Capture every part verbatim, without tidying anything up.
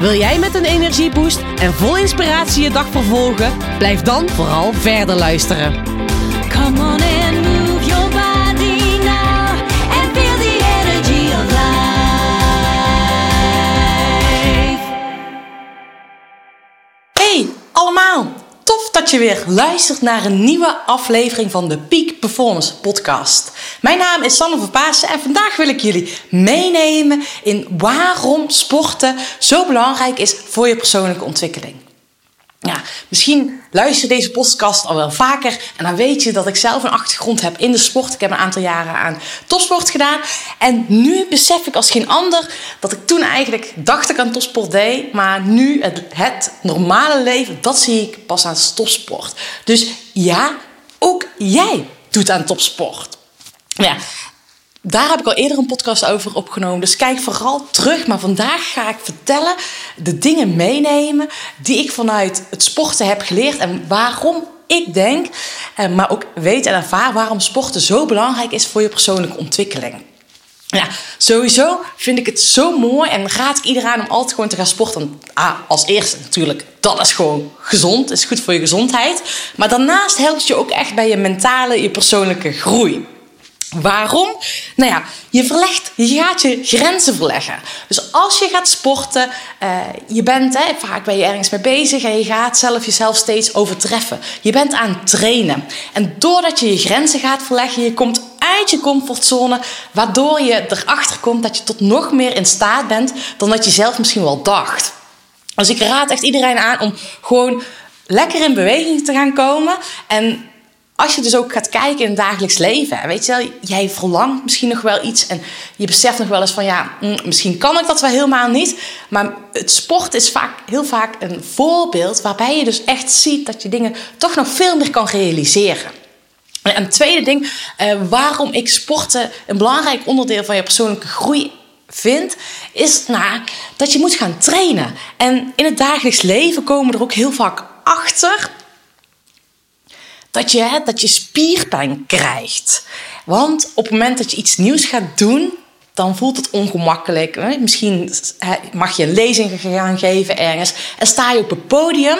Wil jij met een energieboost en vol inspiratie je dag vervolgen? Blijf dan vooral verder luisteren. Come on and move your body now and feel the energy of life. Hey allemaal, tof dat je weer luistert naar een nieuwe aflevering van de Peak Performance Podcast. Mijn naam is Sanne van Paassen en vandaag wil ik jullie meenemen in waarom sporten zo belangrijk is voor je persoonlijke ontwikkeling. Ja, misschien luister je deze podcast al wel vaker en dan weet je dat ik zelf een achtergrond heb in de sport. Ik heb een aantal jaren aan topsport gedaan en nu besef ik als geen ander dat ik toen eigenlijk dacht ik aan topsport deed, maar nu het, het normale leven, dat zie ik pas aan topsport. Dus ja, ook jij doet aan topsport. Ja, daar heb ik al eerder een podcast over opgenomen. Dus kijk vooral terug. Maar vandaag ga ik vertellen, de dingen meenemen die ik vanuit het sporten heb geleerd. En waarom ik denk, maar ook weet en ervaar waarom sporten zo belangrijk is voor je persoonlijke ontwikkeling. Ja, sowieso vind ik het zo mooi en raad ik iedereen aan om altijd gewoon te gaan sporten. Ah, als eerste natuurlijk, dat is gewoon gezond, is goed voor je gezondheid. Maar daarnaast helpt je ook echt bij je mentale, je persoonlijke groei. Waarom? Nou ja, je verlegt, je gaat je grenzen verleggen. Dus als je gaat sporten, uh, je bent, hè, vaak ben je ergens mee bezig en je gaat zelf jezelf steeds overtreffen. Je bent aan het trainen. En doordat je je grenzen gaat verleggen, je komt uit je comfortzone, waardoor je erachter komt dat je tot nog meer in staat bent dan dat je zelf misschien wel dacht. Dus ik raad echt iedereen aan om gewoon lekker in beweging te gaan komen en als je dus ook gaat kijken in het dagelijks leven, weet je wel, jij verlangt misschien nog wel iets en je beseft nog wel eens van ja, misschien kan ik dat wel helemaal niet. Maar het sport is vaak, heel vaak een voorbeeld waarbij je dus echt ziet dat je dingen toch nog veel meer kan realiseren. En het tweede ding, waarom ik sporten een belangrijk onderdeel van je persoonlijke groei vind, is nou, dat je moet gaan trainen. En in het dagelijks leven komen er ook heel vaak achter Dat je, dat je spierpijn krijgt. Want op het moment dat je iets nieuws gaat doen, dan voelt het ongemakkelijk. Misschien mag je een lezing gaan geven ergens en sta je op het podium.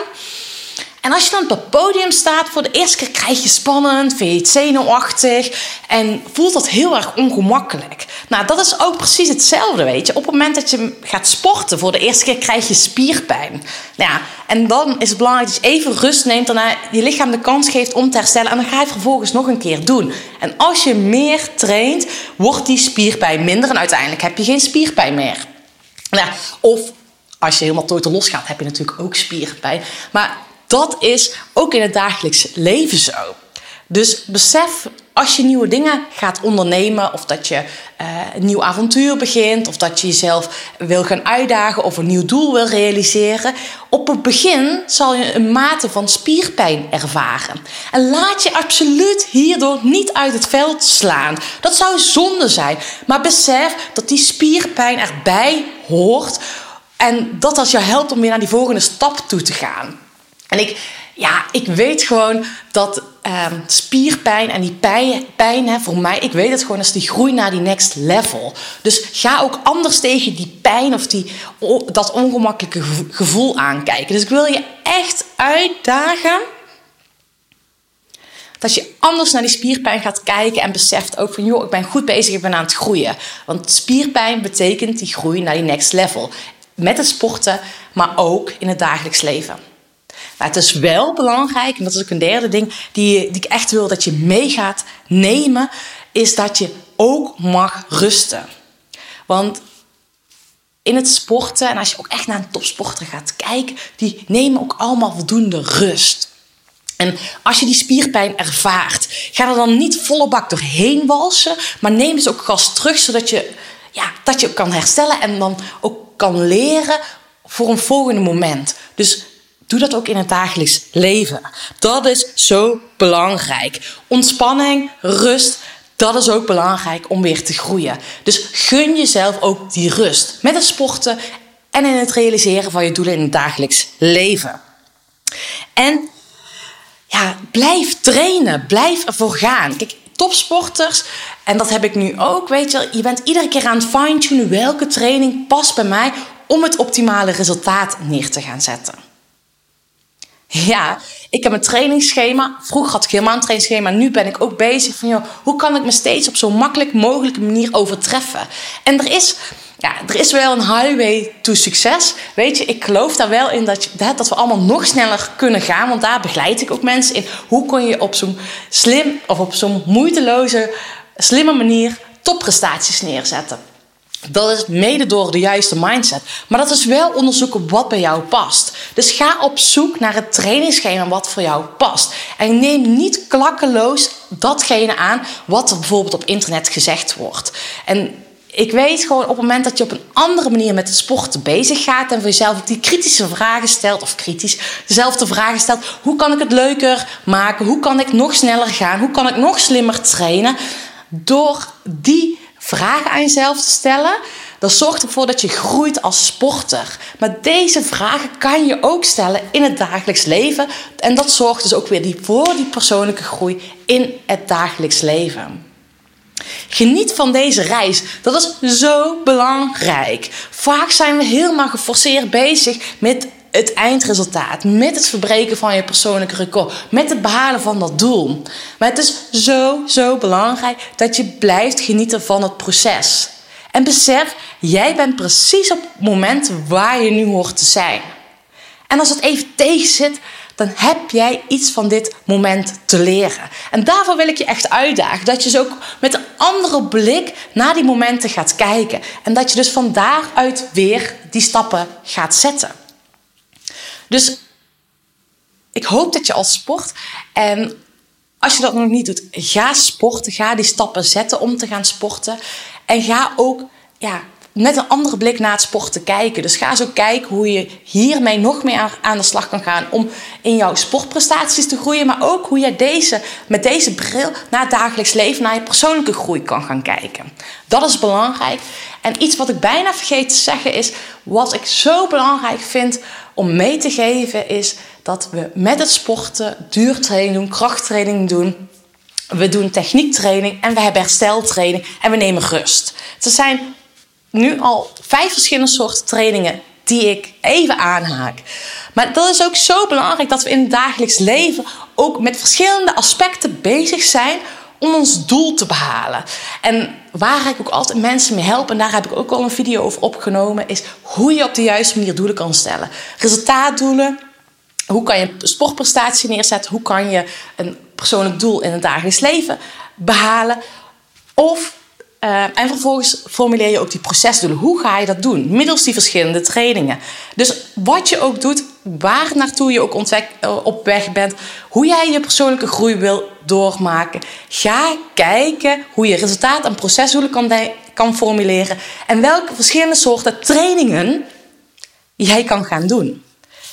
En als je dan op het podium staat, voor de eerste keer krijg je spannend, vind je het zenuwachtig en voelt dat heel erg ongemakkelijk. Nou, dat is ook precies hetzelfde, weet je. Op het moment dat je gaat sporten, voor de eerste keer krijg je spierpijn. Ja, en dan is het belangrijk dat je even rust neemt, daarna je lichaam de kans geeft om te herstellen en dan ga je het vervolgens nog een keer doen. En als je meer traint, wordt die spierpijn minder en uiteindelijk heb je geen spierpijn meer. Nou, of als je helemaal totaal los gaat, heb je natuurlijk ook spierpijn. Maar dat is ook in het dagelijks leven zo. Dus besef, als je nieuwe dingen gaat ondernemen, of dat je uh, een nieuw avontuur begint, of dat je jezelf wil gaan uitdagen of een nieuw doel wil realiseren, op het begin zal je een mate van spierpijn ervaren. En laat je absoluut hierdoor niet uit het veld slaan. Dat zou zonde zijn. Maar besef dat die spierpijn erbij hoort en dat dat jou helpt om weer naar die volgende stap toe te gaan. En ik, ja, ik weet gewoon dat eh, spierpijn en die pijn, pijn hè, voor mij, ik weet het gewoon, dat is die groei naar die next level. Dus ga ook anders tegen die pijn of die, dat ongemakkelijke gevoel aankijken. Dus ik wil je echt uitdagen dat je anders naar die spierpijn gaat kijken en beseft ook van joh, ik ben goed bezig, ik ben aan het groeien. Want spierpijn betekent die groei naar die next level. Met het sporten, maar ook in het dagelijks leven. Maar het is wel belangrijk, en dat is ook een derde ding die, die ik echt wil dat je mee gaat nemen, is dat je ook mag rusten. Want in het sporten, en als je ook echt naar een topsporter gaat kijken, die nemen ook allemaal voldoende rust. En als je die spierpijn ervaart, ga er dan niet volle bak doorheen walsen, maar neem dus ook gas terug, zodat je, ja, dat je ook kan herstellen en dan ook kan leren voor een volgende moment. Dus Doe dat ook in het dagelijks leven. Dat is zo belangrijk. Ontspanning, rust, dat is ook belangrijk om weer te groeien. Dus gun jezelf ook die rust. Met het sporten en in het realiseren van je doelen in het dagelijks leven. En ja, blijf trainen. Blijf ervoor gaan. Kijk, topsporters, en dat heb ik nu ook, weet je, je bent iedere keer aan het fine-tunen welke training past bij mij om het optimale resultaat neer te gaan zetten. Ja, ik heb een trainingsschema. Vroeger had ik helemaal een trainingsschema. Nu ben ik ook bezig van, joh, hoe kan ik me steeds op zo makkelijk mogelijke manier overtreffen? En er is, ja, er is wel een highway to succes. Weet je, ik geloof daar wel in dat, je, dat we allemaal nog sneller kunnen gaan. Want daar begeleid ik ook mensen in. Hoe kun je op zo'n slim of op zo'n moeiteloze, slimme manier topprestaties neerzetten? Dat is mede door de juiste mindset. Maar dat is wel onderzoeken wat bij jou past. Dus ga op zoek naar het trainingsschema wat voor jou past. En neem niet klakkeloos datgene aan wat er bijvoorbeeld op internet gezegd wordt. En ik weet gewoon op het moment dat je op een andere manier met het sporten bezig gaat en voor jezelf ook die kritische vragen stelt, of kritisch dezelfde vragen stelt. Hoe kan ik het leuker maken? Hoe kan ik nog sneller gaan? Hoe kan ik nog slimmer trainen? Door die vragen aan jezelf te stellen, dat zorgt ervoor dat je groeit als sporter. Maar deze vragen kan je ook stellen in het dagelijks leven. En dat zorgt dus ook weer voor die persoonlijke groei in het dagelijks leven. Geniet van deze reis. Dat is zo belangrijk. Vaak zijn we helemaal geforceerd bezig met het eindresultaat, met het verbreken van je persoonlijke record, met het behalen van dat doel. Maar het is zo, zo belangrijk dat je blijft genieten van het proces. En besef, jij bent precies op het moment waar je nu hoort te zijn. En als het even tegen zit, dan heb jij iets van dit moment te leren. En daarvoor wil ik je echt uitdagen. Dat je dus ook met een andere blik naar die momenten gaat kijken. En dat je dus van daaruit weer die stappen gaat zetten. Dus ik hoop dat je al sport. En als je dat nog niet doet, ga sporten. Ga die stappen zetten om te gaan sporten. En ga ook ja, met een andere blik naar het sporten kijken. Dus ga zo kijken hoe je hiermee nog meer aan de slag kan gaan om in jouw sportprestaties te groeien. Maar ook hoe je deze, met deze bril naar het dagelijks leven, naar je persoonlijke groei kan gaan kijken. Dat is belangrijk. En iets wat ik bijna vergeet te zeggen is, wat ik zo belangrijk vind om mee te geven is dat we met het sporten duurtraining doen, krachttraining doen. We doen techniektraining en we hebben hersteltraining en we nemen rust. Er zijn nu al vijf verschillende soorten trainingen die ik even aanhaak. Maar dat is ook zo belangrijk dat we in het dagelijks leven ook met verschillende aspecten bezig zijn om ons doel te behalen. En waar ik ook altijd mensen mee help, en daar heb ik ook al een video over opgenomen, is hoe je op de juiste manier doelen kan stellen. Resultaatdoelen, hoe kan je een sportprestatie neerzetten, hoe kan je een persoonlijk doel in het dagelijks leven behalen. Of, uh, en vervolgens formuleer je ook die procesdoelen. Hoe ga je dat doen? Middels die verschillende trainingen. Dus wat je ook doet, waar naartoe je ook ontwek, uh, op weg bent, hoe jij je persoonlijke groei wil doormaken. Ga kijken hoe je resultaat- en procesdoelen kan, de- kan formuleren. En welke verschillende soorten trainingen jij kan gaan doen.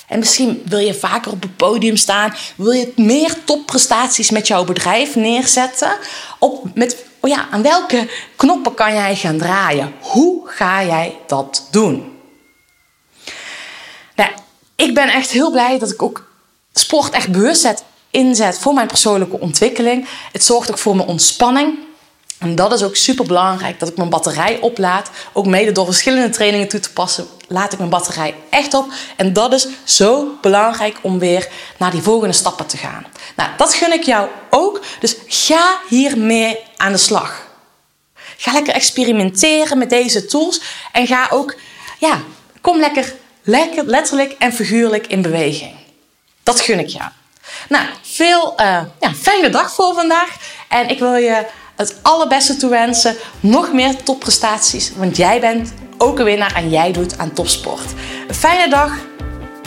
En misschien wil je vaker op het podium staan. Wil je meer topprestaties met jouw bedrijf neerzetten? Op, met, oh ja, aan welke knoppen kan jij gaan draaien? Hoe ga jij dat doen? Nou, ik ben echt heel blij dat ik ook sport echt bewust zet, inzet voor mijn persoonlijke ontwikkeling. Het zorgt ook voor mijn ontspanning. En dat is ook super belangrijk dat ik mijn batterij oplaad. Ook mede door verschillende trainingen toe te passen, laat ik mijn batterij echt op. En dat is zo belangrijk om weer naar die volgende stappen te gaan. Nou, dat gun ik jou ook. Dus ga hiermee aan de slag. Ga lekker experimenteren met deze tools. En ga ook, ja, kom lekker, lekker letterlijk en figuurlijk in beweging. Dat gun ik jou. Nou, veel uh, ja, fijne dag voor vandaag. En ik wil je het allerbeste toewensen. Nog meer topprestaties. Want jij bent ook een winnaar en jij doet aan topsport. Een fijne dag.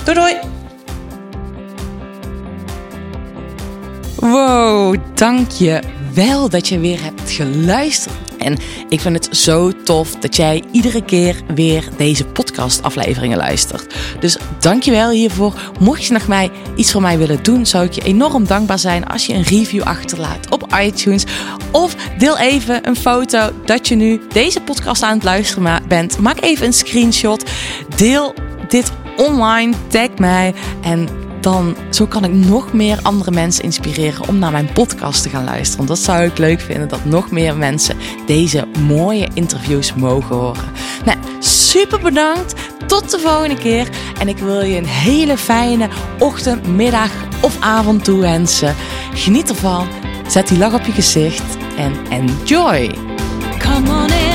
Doei doei. Wow, dank je wel dat je weer hebt geluisterd. En ik vind het zo tof dat jij iedere keer weer deze podcastafleveringen luistert. Dus dankjewel hiervoor. Mocht je nog mij, iets voor mij willen doen, zou ik je enorm dankbaar zijn als je een review achterlaat op iTunes. Of deel even een foto dat je nu deze podcast aan het luisteren bent. Maak even een screenshot. Deel dit online. Tag mij en... Dan, zo kan ik nog meer andere mensen inspireren om naar mijn podcast te gaan luisteren. Want dat zou ik leuk vinden, dat nog meer mensen deze mooie interviews mogen horen. Nou, super bedankt. Tot de volgende keer. En ik wil je een hele fijne ochtend, middag of avond toewensen. Geniet ervan. Zet die lach op je gezicht en enjoy. Come on in.